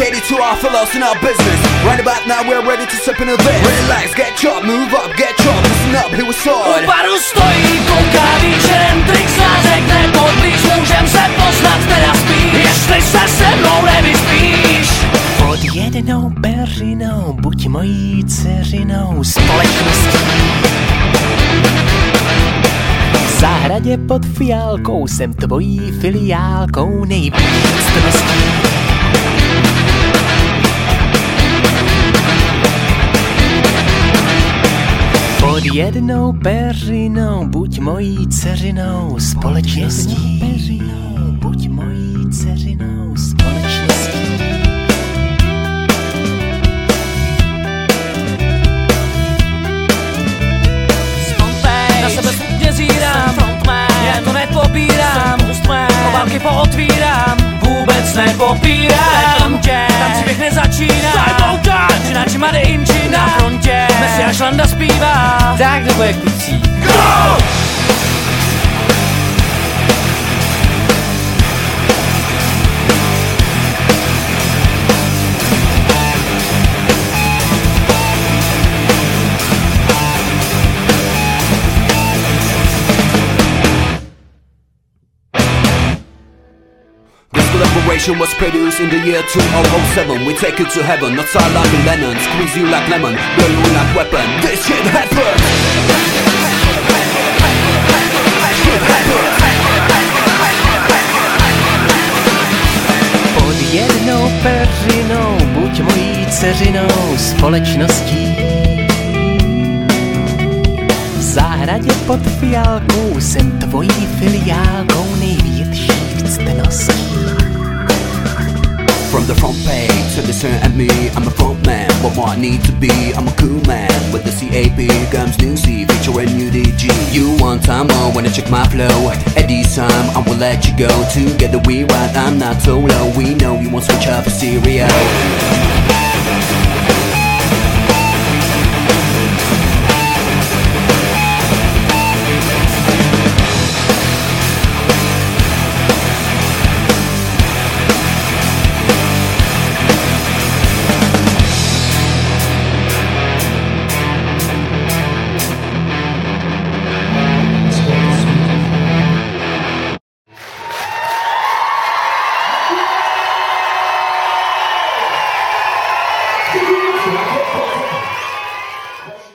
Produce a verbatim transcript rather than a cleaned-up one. dedicated to our fellows in our business. Right about now we're ready to step into this. Relax, get chopped, move up, get chopped. Listen up, here we start. U baru stojí kouká Vicentrix a řekne podlíž. Můžem se poznat, teda spíš, jestli se se mnou nevyspíš. Pod jedinou peřinou, buď mojí dceřinou společností. V zahradě pod fiálkou jsem tvojí filiálkou nejvícností. Pod jednou peřinou buď mojí dceřinou společností. Pod jednou peřinou buď mojí dceřinou společností. Já to nepopírám, obálky pootvírám, vůbec nepopírám. Tam příběh nezačíná, začíná čima deinčina. Na frontě Messi a Šlanda zpívá, tak nebo je klucí go! Was produced in the year two thousand seven. We take it to heaven, not sound like a Lennon. Squeeze you like lemon, blow you like weapon. This shit happens. Shit happens. Pod jednou peřinou buď mojí dceřinou společností. V zahradě pod fiálkou jsem tvojí filiálkou největších ctností. From the front page to the sun and me, I'm a front man, but what I need to be, I'm a cool man. With the C A P comes new C, featuring U D G. You want time more when I check my flow. At this time, I will let you go. Together we ride, I'm not solo. We know you won't switch up for cereal.